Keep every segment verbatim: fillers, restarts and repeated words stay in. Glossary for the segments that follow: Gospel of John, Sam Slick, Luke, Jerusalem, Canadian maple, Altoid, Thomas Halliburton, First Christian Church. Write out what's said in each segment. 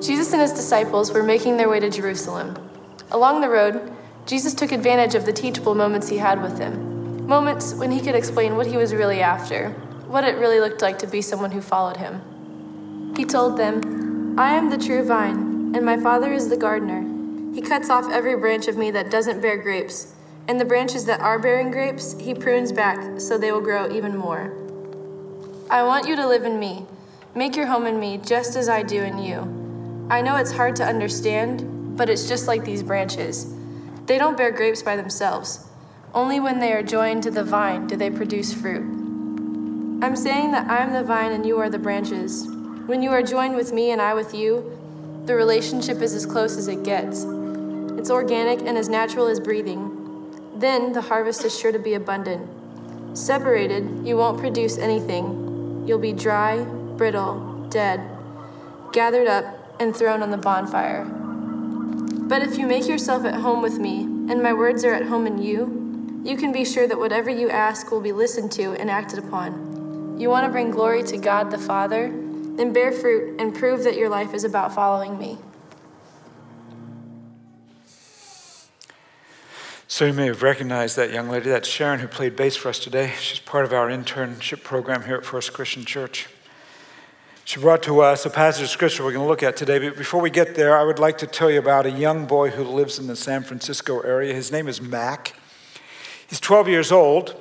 Jesus and his disciples were making their way to Jerusalem. Along the road, Jesus took advantage of the teachable moments he had with him, moments when he could explain what he was really after, what it really looked like to be someone who followed him. He told them, "I am the true vine, and my Father is the gardener. He cuts off every branch of me that doesn't bear grapes, and the branches that are bearing grapes, he prunes back so they will grow even more. I want you to live in me. Make your home in me just as I do in you. I know it's hard to understand, but it's just like these branches. They don't bear grapes by themselves. Only when they are joined to the vine do they produce fruit. I'm saying that I'm the vine and you are the branches. When you are joined with me and I with you, the relationship is as close as it gets. It's organic and as natural as breathing. Then the harvest is sure to be abundant. Separated, you won't produce anything. You'll be dry, brittle, dead, gathered up and thrown on the bonfire. But if you make yourself at home with me, and my words are at home in you, you can be sure that whatever you ask will be listened to and acted upon. You want to bring glory to God the Father? Then bear fruit and prove that your life is about following me." So you may have recognized that young lady. That's Sharon, who played bass for us today. She's part of our internship program here at First Christian Church. She brought to us a passage of scripture we're going to look at today, but before we get there, I would like to tell you about a young boy who lives in the San Francisco area. His name is Mac. He's twelve years old,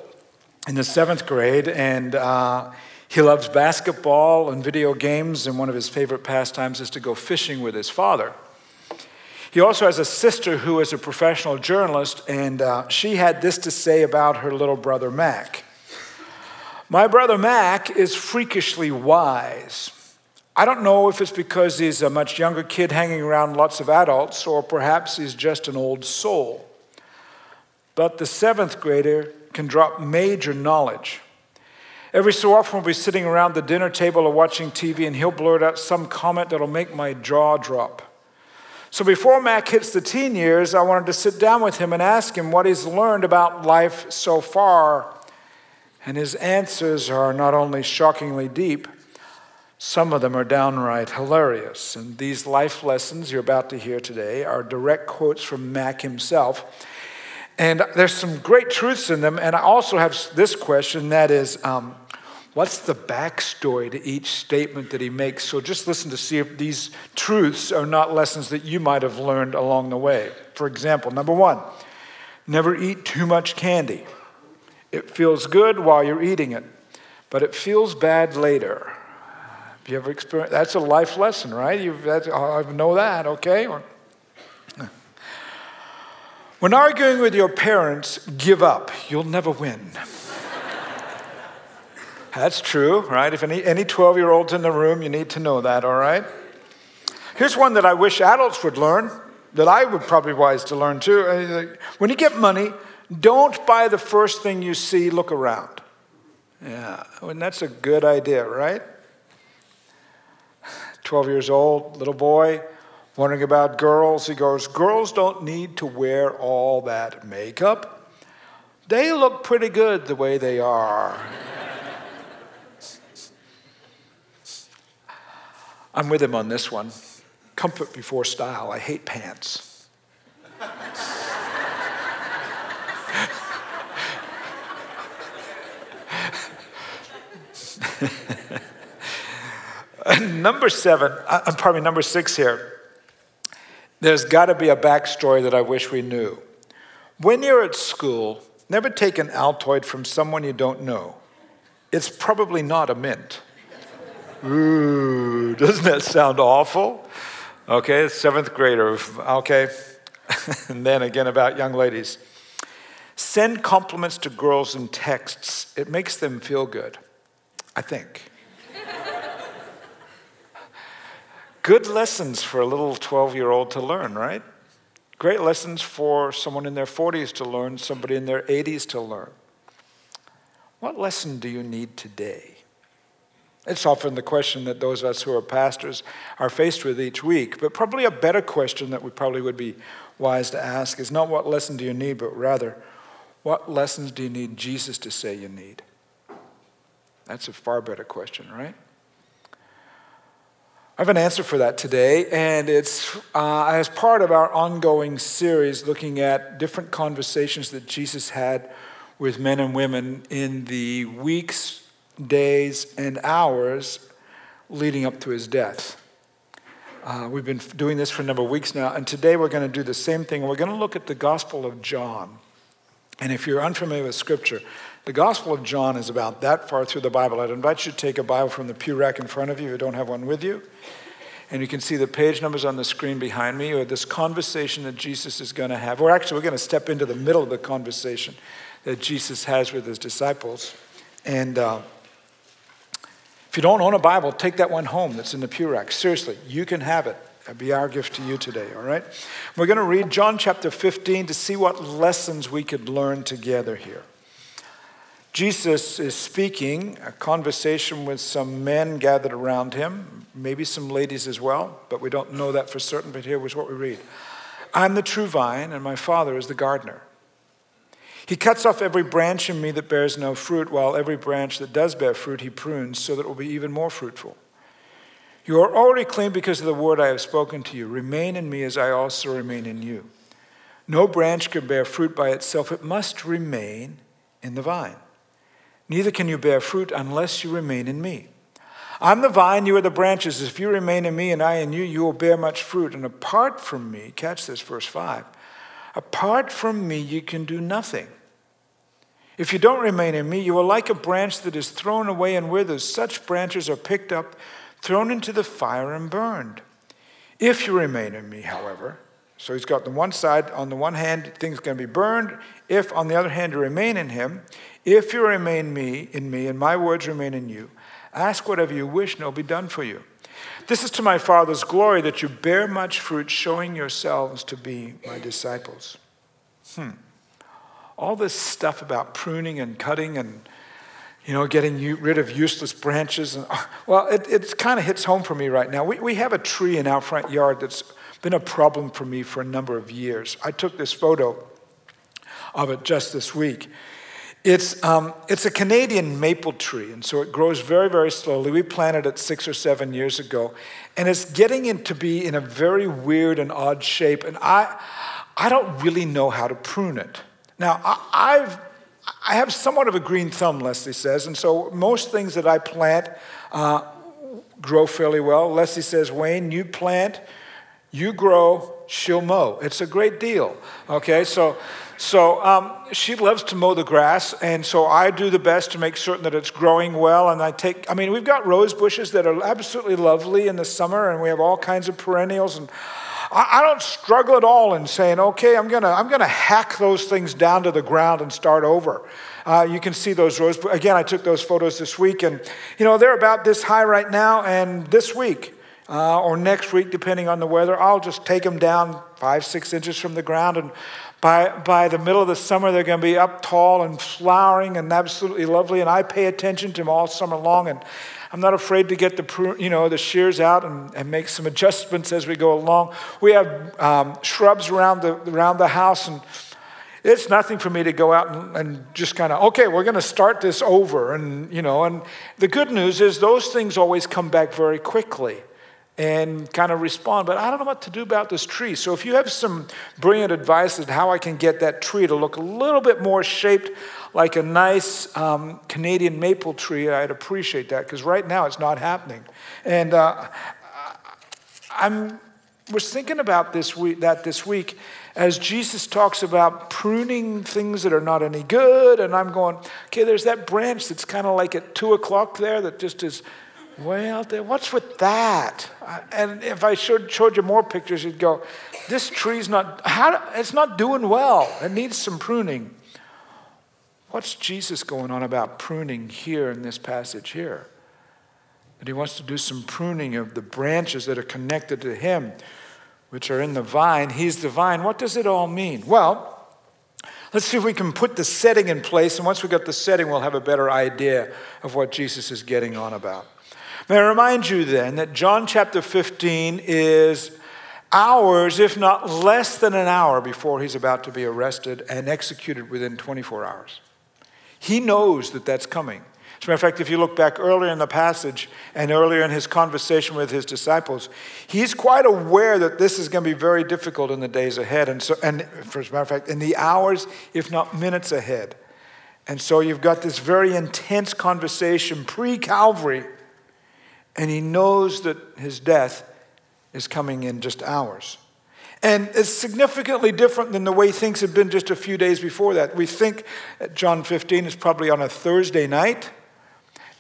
in the seventh grade, and uh, he loves basketball and video games, and one of his favorite pastimes is to go fishing with his father. He also has a sister who is a professional journalist, and uh, she had this to say about her little brother, Mac. "My brother Mac is freakishly wise. I don't know if it's because he's a much younger kid hanging around lots of adults, or perhaps he's just an old soul. But the seventh grader can drop major knowledge. Every so often we'll be sitting around the dinner table or watching T V, and he'll blurt out some comment that'll make my jaw drop. So before Mac hits the teen years, I wanted to sit down with him and ask him what he's learned about life so far. And his answers are not only shockingly deep, some of them are downright hilarious. And these life lessons you're about to hear today are direct quotes from Mac himself. And there's some great truths in them. And I also have this question, that is, um, what's the backstory to each statement that he makes? So just listen to see if these truths are not lessons that you might have learned along the way. For example, number one, never eat too much candy. It feels good while you're eating it, but it feels bad later. Have you ever experienced? That's a life lesson, right? You've, that's, I know that, okay? Or, when arguing with your parents, give up. You'll never win. That's true, right? If any, any twelve-year-olds in the room, you need to know that, all right? Here's one that I wish adults would learn, that I would probably wise to learn too. When you get money, don't buy the first thing you see, look around. Yeah, I mean, that's a good idea, right? twelve years old, little boy, wondering about girls. He goes, "Girls don't need to wear all that makeup. They look pretty good the way they are." I'm with him on this one. Comfort before style. I hate pants. Number seven, uh, pardon me, number six here. There's got to be a backstory that I wish we knew. When you're at school, never take an Altoid from someone you don't know. It's probably not a mint. Ooh, doesn't that sound awful? Okay, seventh grader. Okay. And then again about young ladies. Send compliments to girls in texts. It makes them feel good, I think. Good lessons for a little twelve-year-old to learn, right? Great lessons for someone in their forties to learn, somebody in their eighties to learn. What lesson do you need today? It's often the question that those of us who are pastors are faced with each week, but probably a better question that we probably would be wise to ask is not what lesson do you need, but rather, what lessons do you need Jesus to say you need? That's a far better question, right? I have an answer for that today, and it's uh, as part of our ongoing series looking at different conversations that Jesus had with men and women in the weeks, days, and hours leading up to his death. Uh, we've been doing this for a number of weeks now, and today we're going to do the same thing. We're going to look at the Gospel of John. And if you're unfamiliar with Scripture, the Gospel of John is about that far through the Bible. I'd invite you to take a Bible from the pew rack in front of you if you don't have one with you. And you can see the page numbers on the screen behind me, or this conversation that Jesus is going to have. Or actually, we're going to step into the middle of the conversation that Jesus has with his disciples. And uh, if you don't own a Bible, take that one home that's in the pew rack. Seriously, you can have it. That'd be our gift to you today, all right? We're going to read John chapter fifteen to see what lessons we could learn together here. Jesus is speaking, a conversation with some men gathered around him, maybe some ladies as well, but we don't know that for certain, but here is what we read. I'm the true vine, and my Father is the gardener. He cuts off every branch in me that bears no fruit, while every branch that does bear fruit he prunes so that it will be even more fruitful. You are already clean because of the word I have spoken to you. Remain in me as I also remain in you. No branch can bear fruit by itself. It must remain in the vine. Neither can you bear fruit unless you remain in me. I'm the vine, you are the branches. If you remain in me and I in you, you will bear much fruit. And apart from me, catch this, verse five, apart from me you can do nothing. If you don't remain in me, you are like a branch that is thrown away and withers. Such branches are picked up, thrown into the fire and burned. If you remain in me, however, so he's got the one side, on the one hand, things can be burned. If, on the other hand, you remain in him, if you remain me in me and my words remain in you, ask whatever you wish and it will be done for you. This is to my Father's glory that you bear much fruit, showing yourselves to be my disciples. Hmm. All this stuff about pruning and cutting and You know, getting you, rid of useless branches. And, well, it, it kind of hits home for me right now. We, we have a tree in our front yard that's been a problem for me for a number of years. I took this photo of it just this week. It's, um, it's a Canadian maple tree, and so it grows very, very slowly. We planted it six or seven years ago, and it's getting in to be in a very weird and odd shape, and I, I don't really know how to prune it. Now, I, I've... I have somewhat of a green thumb, Leslie says, and so most things that I plant uh, grow fairly well. Leslie says, Wayne, you plant, you grow, she'll mow. It's a great deal, okay? So so um, she loves to mow the grass, and so I do the best to make certain that it's growing well, and I take, I mean, we've got rose bushes that are absolutely lovely in the summer, and we have all kinds of perennials, and I don't struggle at all in saying, okay, I'm gonna I'm gonna hack those things down to the ground and start over. Uh, you can see those rose. Again, I took those photos this week, and you know they're about this high right now. And this week uh, or next week, depending on the weather, I'll just take them down five, six inches from the ground, and by by the middle of the summer, they're going to be up tall and flowering and absolutely lovely. And I pay attention to them all summer long, and I'm not afraid to get the you know the shears out and, and make some adjustments as we go along. We have um, shrubs around the around the house, and it's nothing for me to go out and, and just kind of okay, we're going to start this over, and you know. And the good news is those things always come back very quickly and kind of respond. But I don't know what to do about this tree. So if you have some brilliant advice as to how I can get that tree to look a little bit more shaped like a nice um, Canadian maple tree, I'd appreciate that because right now it's not happening. And uh, I'm was thinking about this week, that this week as Jesus talks about pruning things that are not any good. And I'm going, okay, there's that branch that's kind of like at two o'clock there that just is way out there. What's with that? And if I showed, showed you more pictures, you'd go, this tree's not, how, it's not doing well. It needs some pruning. What's Jesus going on about pruning here in this passage here? That he wants to do some pruning of the branches that are connected to him, which are in the vine. He's the vine. What does it all mean? Well, let's see if we can put the setting in place. And once we get the setting, we'll have a better idea of what Jesus is getting on about. May I remind you then that John chapter fifteen is hours, if not less than an hour, before he's about to be arrested and executed within twenty-four hours. He knows that that's coming. As a matter of fact, if you look back earlier in the passage and earlier in his conversation with his disciples, he's quite aware that this is going to be very difficult in the days ahead. And so, and for as a matter of fact, in the hours, if not minutes ahead. And so you've got this very intense conversation pre-Calvary, and he knows that his death is coming in just hours. And it's significantly different than the way things had been just a few days before that. We think John fifteen is probably on a Thursday night,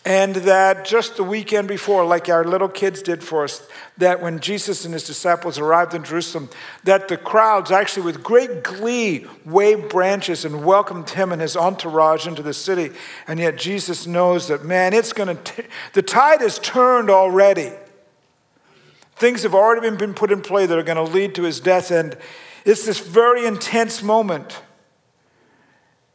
and that just the weekend before, like our little kids did for us, that when Jesus and his disciples arrived in Jerusalem, that the crowds actually with great glee waved branches and welcomed him and his entourage into the city. And yet Jesus knows that, man, it's going to, the tide has turned already. Things have already been, been put in play that are going to lead to his death. And it's this very intense moment.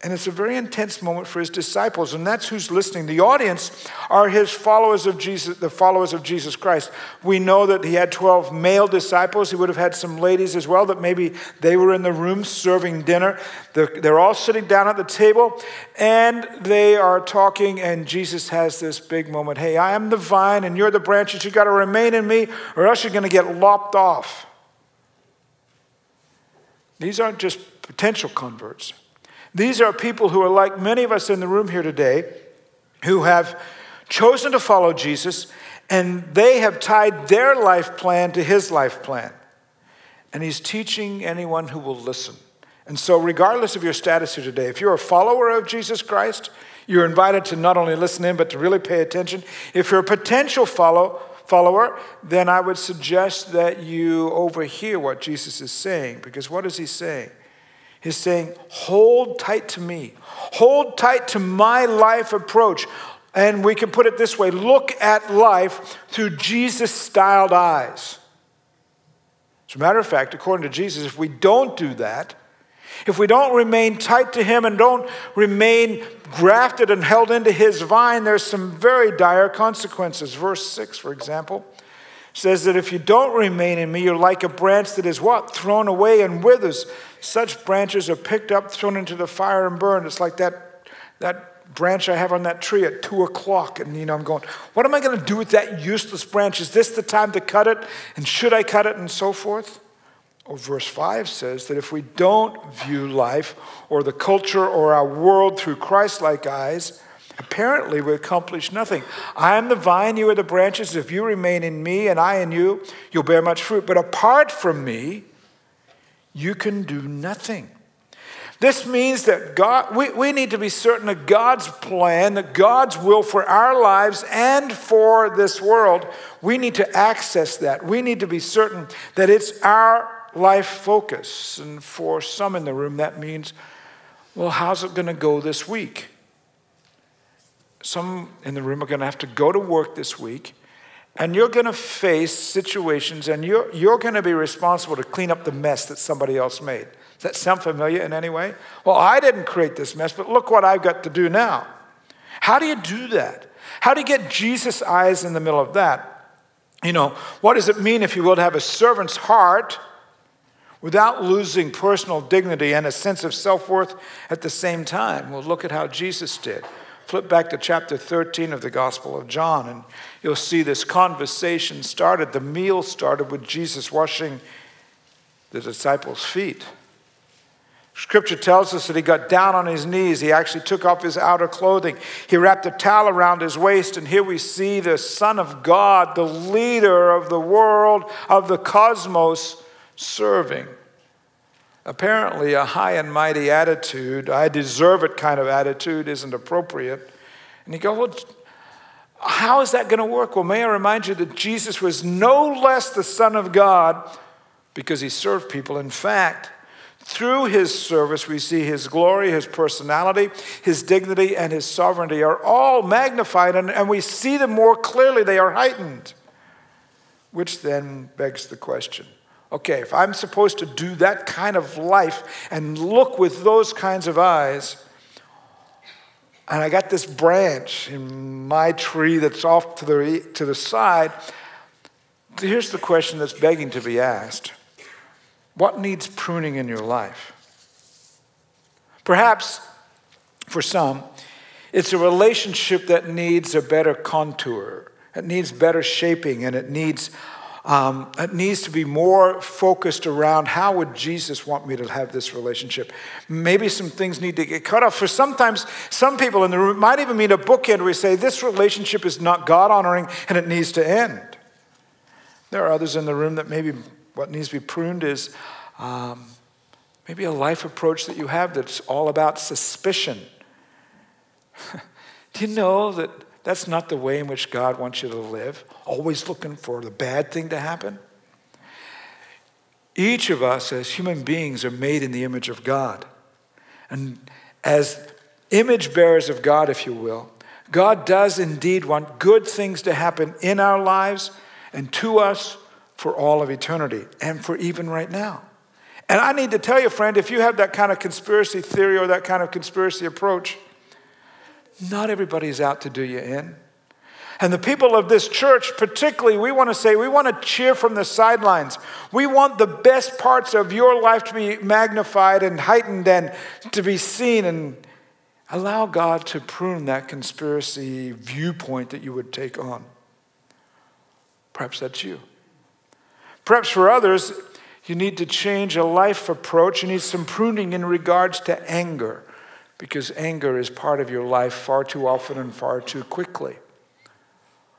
And it's a very intense moment for his disciples, and that's who's listening. The audience are his followers of Jesus, the followers of Jesus Christ. We know that he had twelve male disciples. He would have had some ladies as well, that maybe they were in the room serving dinner. They're, they're all sitting down at the table, and they are talking, and Jesus has this big moment. Hey, I am the vine, and you're the branches. You got to remain in me, or else you're going to get lopped off. These aren't just potential converts. These are people who are like many of us in the room here today, who have chosen to follow Jesus, and they have tied their life plan to his life plan. And he's teaching anyone who will listen. And so regardless of your status here today, if you're a follower of Jesus Christ, you're invited to not only listen in, but to really pay attention. If you're a potential follow, follower, then I would suggest that you overhear what Jesus is saying, because what is he saying? He's saying, hold tight to me. Hold tight to my life approach. And we can put it this way. Look at life through Jesus-styled eyes. As a matter of fact, according to Jesus, if we don't do that, if we don't remain tight to him and don't remain grafted and held into his vine, there's some very dire consequences. Verse six, for example, says that if you don't remain in me, you're like a branch that is what? Thrown away and withers. Such branches are picked up, thrown into the fire and burned. It's like that, that branch I have on that tree at two o'clock. And, you know, I'm going, what am I going to do with that useless branch? Is this the time to cut it? And should I cut it? And so forth. Or verse five says that if we don't view life or the culture or our world through Christ-like eyes, apparently, we accomplish nothing. I am the vine, you are the branches. If you remain in me and I in you, you'll bear much fruit. But apart from me, you can do nothing. This means that God, we, we need to be certain of God's plan, that God's will for our lives and for this world. We need to access that. We need to be certain that it's our life focus. And for some in the room, that means, well, how's it going to go this week? Some in the room are going to have to go to work this week, and you're going to face situations, and you're, you're going to be responsible to clean up the mess that somebody else made. Does that sound familiar in any way? Well, I didn't create this mess, but look what I've got to do now. How do you do that? How do you get Jesus' eyes in the middle of that? You know, what does it mean, if you will, to have a servant's heart without losing personal dignity and a sense of self-worth at the same time? Well, look at how Jesus did. Flip back to chapter thirteen of the Gospel of John, and you'll see this conversation started, the meal started with Jesus washing the disciples' feet. Scripture tells us that he got down on his knees. He actually took off his outer clothing. He wrapped a towel around his waist, and here we see the Son of God, the leader of the world, of the cosmos, serving. Apparently, a high and mighty attitude, I deserve it kind of attitude, isn't appropriate. And you go, well, how is that going to work? Well, may I remind you that Jesus was no less the Son of God because he served people. In fact, through his service, we see his glory, his personality, his dignity, and his sovereignty are all magnified, and, and we see them more clearly. They are heightened, which then begs the question. Okay, if I'm supposed to do that kind of life and look with those kinds of eyes, and I got this branch in my tree that's off to the, to the side, here's the question that's begging to be asked. What needs pruning in your life? Perhaps, for some, It's a relationship that needs a better contour. It needs better shaping, and it needs um, it needs to be more focused around how would Jesus want me to have this relationship. Maybe some things need to get cut off. For sometimes some people in the room might even meet a bookend where we say this relationship is not God-honoring and it needs to end. There are others in the room that maybe what needs to be pruned is um, maybe a life approach that you have that's all about suspicion. Do you know that that's not the way in which God wants you to live? Always looking for the bad thing to happen. Each of us as human beings are made in the image of God. And as image bearers of God, if you will, God does indeed want good things to happen in our lives and to us for all of eternity and for even right now. And I need to tell you, friend, if you have that kind of conspiracy theory or that kind of conspiracy approach, not everybody's out to do you in. And the people of this church, particularly, we want to say, we want to cheer from the sidelines. We want the best parts of your life to be magnified and heightened and to be seen, and allow God to prune that conspiracy viewpoint that you would take on. Perhaps that's you. Perhaps for others, you need to change a life approach. You need some pruning in regards to anger, because anger is part of your life far too often and far too quickly.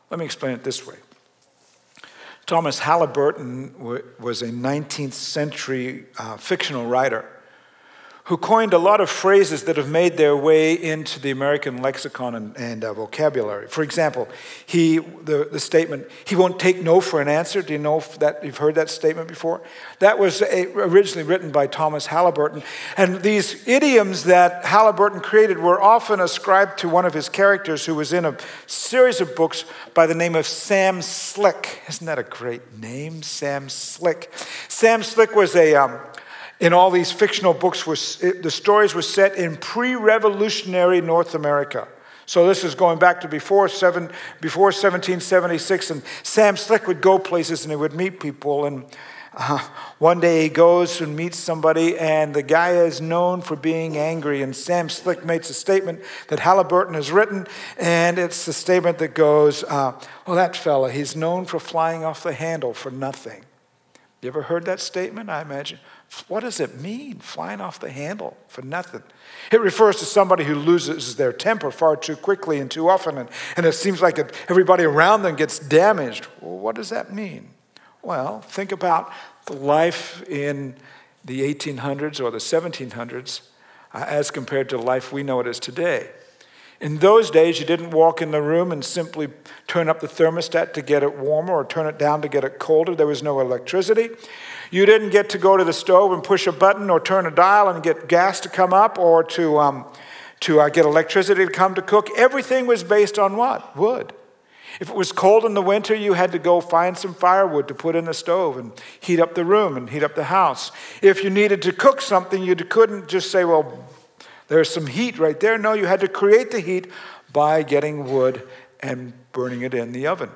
Let me explain it this way. Thomas Halliburton was a nineteenth century uh, fictional writer who coined a lot of phrases that have made their way into the American lexicon and, and uh, vocabulary. For example, he the, the statement, he won't take no for an answer. Do you know if that you've heard that statement before? That was a, originally written by Thomas Halliburton. And these idioms that Halliburton created were often ascribed to one of his characters who was in a series of books by the name of Sam Slick. Isn't that a great name, Sam Slick? Sam Slick was a... Um, In all these fictional books, was, it, the stories were set in pre-revolutionary North America. So this is going back to before, seven, before seventeen seventy-six, and Sam Slick would go places and he would meet people. And uh, one day he goes and meets somebody, and the guy is known for being angry. And Sam Slick makes a statement that Halliburton has written, and it's a statement that goes, uh, well, that fella, he's known for flying off the handle for nothing. You ever heard that statement? I imagine. What does it mean, flying off the handle for nothing? It refers to somebody who loses their temper far too quickly and too often, and, and it seems like it, everybody around them gets damaged. Well, what does that mean? Well, think about the life in the eighteen hundreds or the seventeen hundreds uh, as compared to life we know it as today. In those days, you didn't walk in the room and simply turn up the thermostat to get it warmer or turn it down to get it colder. There was no electricity. You didn't get to go to the stove and push a button or turn a dial and get gas to come up or to um, to uh, get electricity to come to cook. Everything was based on what? Wood. If it was cold in the winter, you had to go find some firewood to put in the stove and heat up the room and heat up the house. If you needed to cook something, you couldn't just say, well, there's some heat right there. No, you had to create the heat by getting wood and burning it in the oven.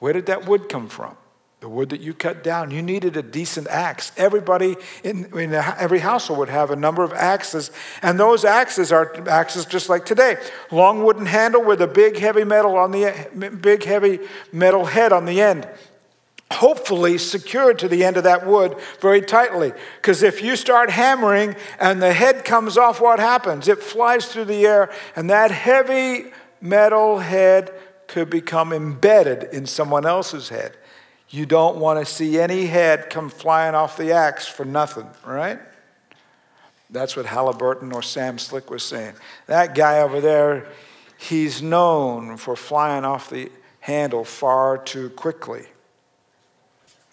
Where did that wood come from? The wood that you cut down. You needed a decent axe. Everybody in, in every household would have a number of axes, and those axes are axes just like today. Long wooden handle with a big heavy metal on the big heavy metal head on the end. Hopefully secured to the end of that wood very tightly. Because if you start hammering and the head comes off, what happens? It flies through the air, and that heavy metal head could become embedded in someone else's head. You don't want to see any head come flying off the axe for nothing, right? That's what Halliburton or Sam Slick was saying. That guy over there, he's known for flying off the handle far too quickly.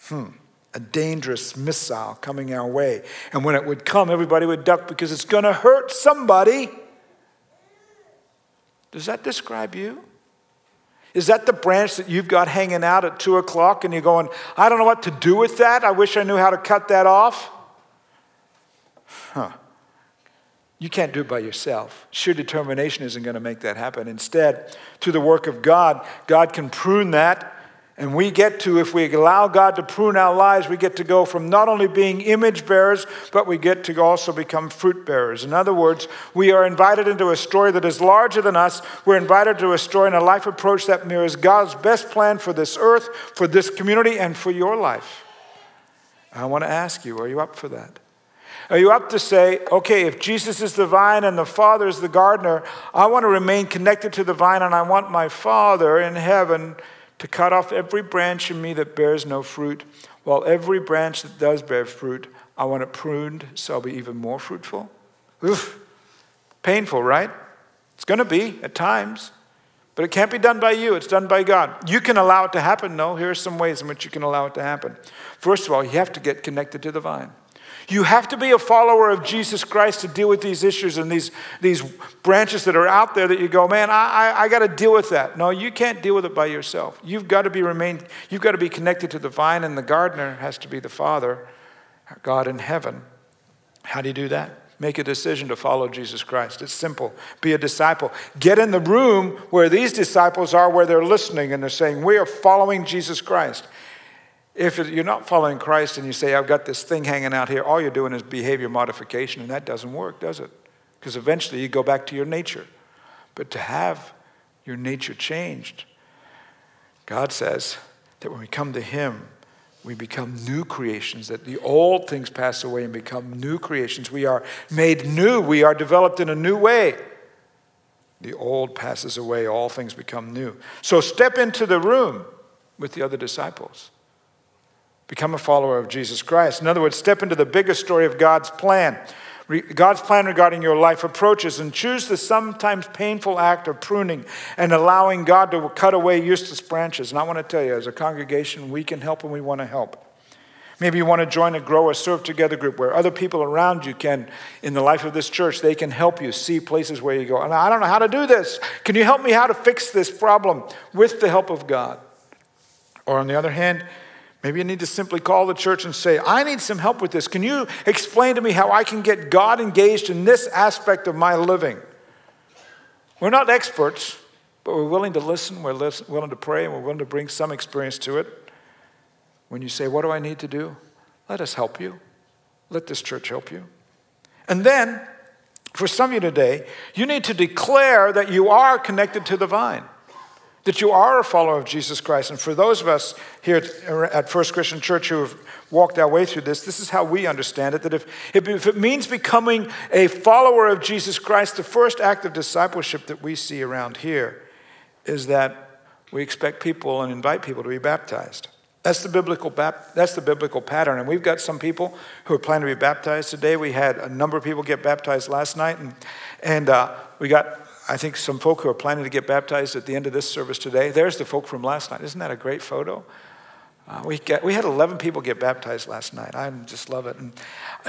Hmm, a dangerous missile coming our way. And when it would come, everybody would duck because it's going to hurt somebody. Does that describe you? Is that the branch that you've got hanging out at two o'clock and you're going, I don't know what to do with that. I wish I knew how to cut that off. Huh. You can't do it by yourself. Sheer determination isn't going to make that happen. Instead, through the work of God, God can prune that And we get to, if we allow God to prune our lives, we get to go from not only being image bearers, but we get to also become fruit bearers. In other words, we are invited into a story that is larger than us. We're invited to a story and a life approach that mirrors God's best plan for this earth, for this community, and for your life. I want to ask you, are you up for that? Are you up to say, okay, if Jesus is the vine and the Father is the gardener, I want to remain connected to the vine, and I want my Father in heaven to cut off every branch in me that bears no fruit, while every branch that does bear fruit, I want it pruned so I'll be even more fruitful? Oof. Painful, right? It's going to be at times, but it can't be done by you. It's done by God. You can allow it to happen. No, here are some ways in which you can allow it to happen. First of all, you have to get connected to the vine. You have to be a follower of Jesus Christ to deal with these issues and these, these branches that are out there that you go, man, I, I, I got to deal with that. No, you can't deal with it by yourself. You've got to be remain, you've got to be connected to the vine, and the gardener has to be the Father, God in heaven. How do you do that? Make a decision to follow Jesus Christ. It's simple. Be a disciple. Get in the room where these disciples are, where they're listening and they're saying, we are following Jesus Christ. If you're not following Christ and you say, I've got this thing hanging out here, all you're doing is behavior modification, and that doesn't work, does it? Because eventually you go back to your nature. But to have your nature changed, God says that when we come to him, we become new creations, that the old things pass away and become new creations. We are made new. We are developed in a new way. The old passes away. All things become new. So step into the room with the other disciples. Become a follower of Jesus Christ. In other words, step into the bigger story of God's plan. God's plan regarding your life approaches, and choose the sometimes painful act of pruning and allowing God to cut away useless branches. And I want to tell you, as a congregation, we can help and we want to help. Maybe you want to join a Grow or Serve Together group where other people around you can, in the life of this church, they can help you see places where you go, and I don't know how to do this. Can you help me how to fix this problem with the help of God? Or on the other hand, maybe you need to simply call the church and say, I need some help with this. Can you explain to me how I can get God engaged in this aspect of my living? We're not experts, but we're willing to listen, we're listen, willing to pray, and we're willing to bring some experience to it. When you say, what do I need to do? Let us help you. Let this church help you. And then, for some of you today, you need to declare that you are connected to the vine, that you are a follower of Jesus Christ. And for those of us here at First Christian Church who have walked our way through this, this is how we understand it, that if, if it means becoming a follower of Jesus Christ, the first act of discipleship that we see around here is that we expect people and invite people to be baptized. That's the biblical bap- that's the biblical pattern. And we've got some people who are planning to be baptized today. We had a number of people get baptized last night, and, and uh, we got... I think some folk who are planning to get baptized at the end of this service today. There's the folk from last night. Isn't that a great photo? Uh, we get, we had eleven people get baptized last night. I just love it. And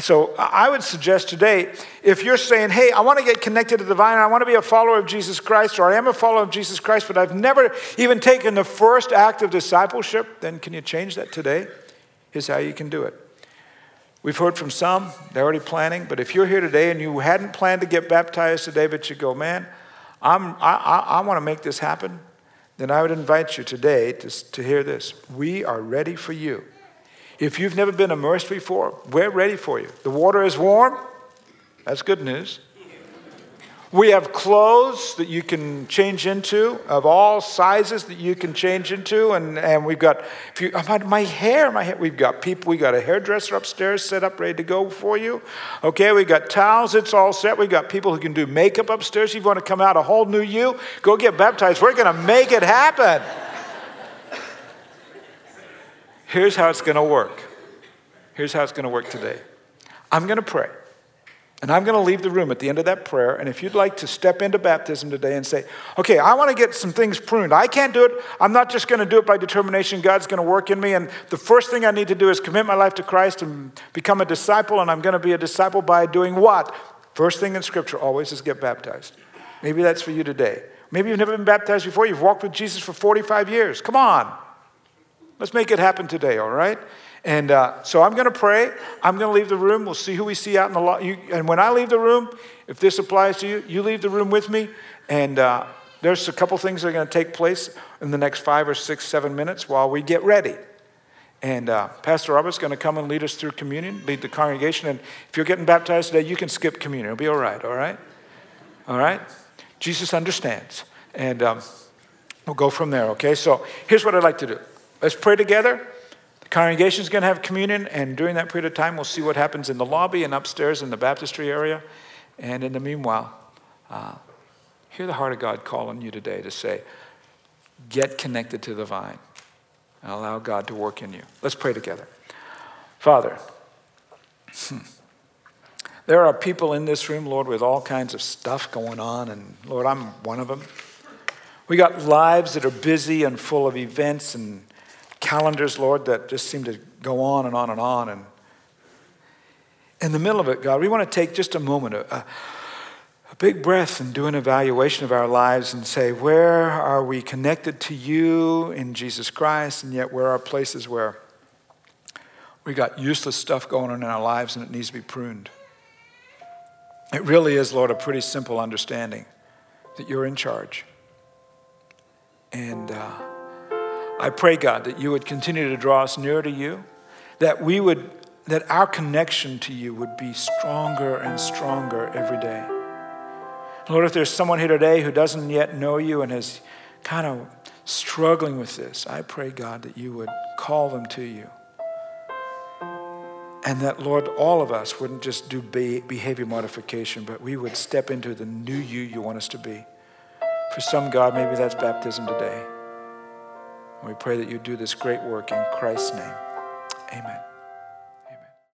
so I would suggest today, if you're saying, hey, I want to get connected to the vine, I want to be a follower of Jesus Christ, or I am a follower of Jesus Christ, but I've never even taken the first act of discipleship, then can you change that today? Here's how you can do it. We've heard from some. They're already planning. But if you're here today and you hadn't planned to get baptized today, but you go, man, I'm, I, I, I want to make this happen, then I would invite you today to, to hear this. We are ready for you. If you've never been immersed before, we're ready for you. The water is warm. That's good news. We have clothes that you can change into, of all sizes that you can change into, and, and we've got, if you, my, my hair, my hair, we've got people, we got a hairdresser upstairs set up, ready to go for you. Okay, we got towels, it's all set. We've got people who can do makeup upstairs. If you want to come out a whole new you, go get baptized. We're going to make it happen. Here's how it's going to work. Here's how it's going to work today. I'm going to pray. And I'm going to leave the room at the end of that prayer. And if you'd like to step into baptism today and say, okay, I want to get some things pruned. I can't do it. I'm not just going to do it by determination. God's going to work in me. And the first thing I need to do is commit my life to Christ and become a disciple. And I'm going to be a disciple by doing what? First thing in Scripture always is get baptized. Maybe that's for you today. Maybe you've never been baptized before. You've walked with Jesus for forty-five years. Come on. Let's make it happen today, all right? And uh, so I'm going to pray. I'm going to leave the room. We'll see who we see out in the lot. You, and when I leave the room, if this applies to you, you leave the room with me. And uh, There's a couple things that are going to take place in the next five or six, seven minutes while we get ready. And uh, Pastor Robert's going to come and lead us through communion, lead the congregation. And if you're getting baptized today, you can skip communion. It'll be all right, all right? All right? Jesus understands. And um, we'll go from there, okay? So here's what I'd like to do. Let's pray together. The congregation's going to have communion. And during that period of time, we'll see what happens in the lobby and upstairs in the baptistry area. And in the meanwhile, uh, hear the heart of God calling you today to say, get connected to the vine. And allow God to work in you. Let's pray together. Father, hmm, there are people in this room, Lord, with all kinds of stuff going on. And Lord, I'm one of them. We got lives that are busy and full of events and calendars, Lord, that just seem to go on and on and on. And in the middle of it, God, we want to take just a moment, a, a big breath, and do an evaluation of our lives and say, where are we connected to you in Jesus Christ? And yet, where are places where we got useless stuff going on in our lives and it needs to be pruned? It really is, Lord, a pretty simple understanding that you're in charge. And uh, I pray, God, that you would continue to draw us nearer to you, that we would that our connection to you would be stronger and stronger every day. Lord, if there's someone here today who doesn't yet know you and is kind of struggling with this, I pray, God, that you would call them to you. And that, Lord, all of us wouldn't just do behavior modification, but we would step into the new you you want us to be. For some, God, maybe that's baptism today. And we pray that you do this great work in Christ's name. Amen.